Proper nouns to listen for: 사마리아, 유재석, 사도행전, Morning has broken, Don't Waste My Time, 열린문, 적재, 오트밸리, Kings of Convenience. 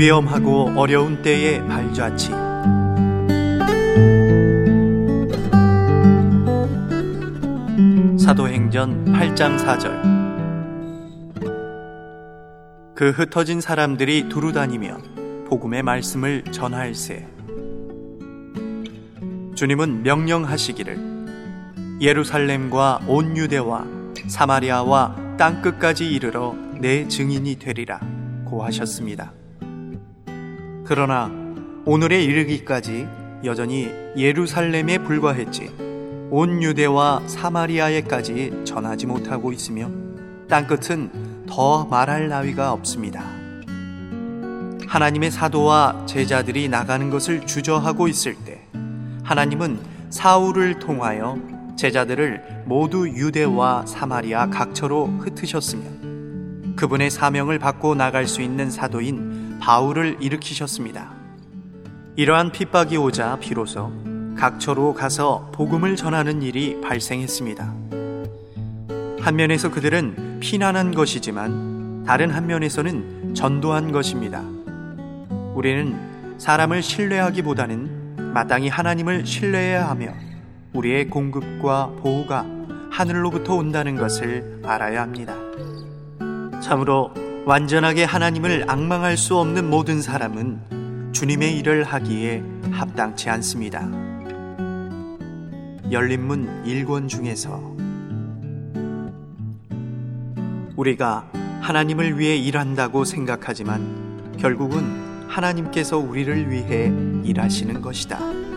위험하고 어려운 때의 발자취. 사도행전 8장 4절. 그 흩어진 사람들이 두루 다니며 복음의 말씀을 전할세. 주님은 명령하시기를 예루살렘과 온 유대와 사마리아와 땅끝까지 이르러 내 증인이 되리라 고하셨습니다. 그러나 오늘에 이르기까지 여전히 예루살렘에 불과했지 온 유대와 사마리아에까지 전하지 못하고 있으며 땅끝은 더 말할 나위가 없습니다. 하나님의 사도와 제자들이 나가는 것을 주저하고 있을 때 하나님은 사울을 통하여 제자들을 모두 유대와 사마리아 각처로 흩으셨으며 그분의 사명을 받고 나갈 수 있는 사도인 바울을 일으키셨습니다. 이러한 핍박이 오자 비로소 각처로 가서 복음을 전하는 일이 발생했습니다. 한 면에서 그들은 피난한 것이지만 다른 한면에서는 전도한 것입니다. 우리는 사람을 신뢰하기보다는 마땅히 하나님을 신뢰해야 하며 우리의 공급과 보호가 하늘로부터 온다는 것을 알아야 합니다. 참으로 완전하게 하나님을 앙망할 수 없는 모든 사람은 주님의 일을 하기에 합당치 않습니다. 열린문 1권 중에서 우리가 하나님을 위해 일한다고 생각하지만 결국은 하나님께서 우리를 위해 일하시는 것이다.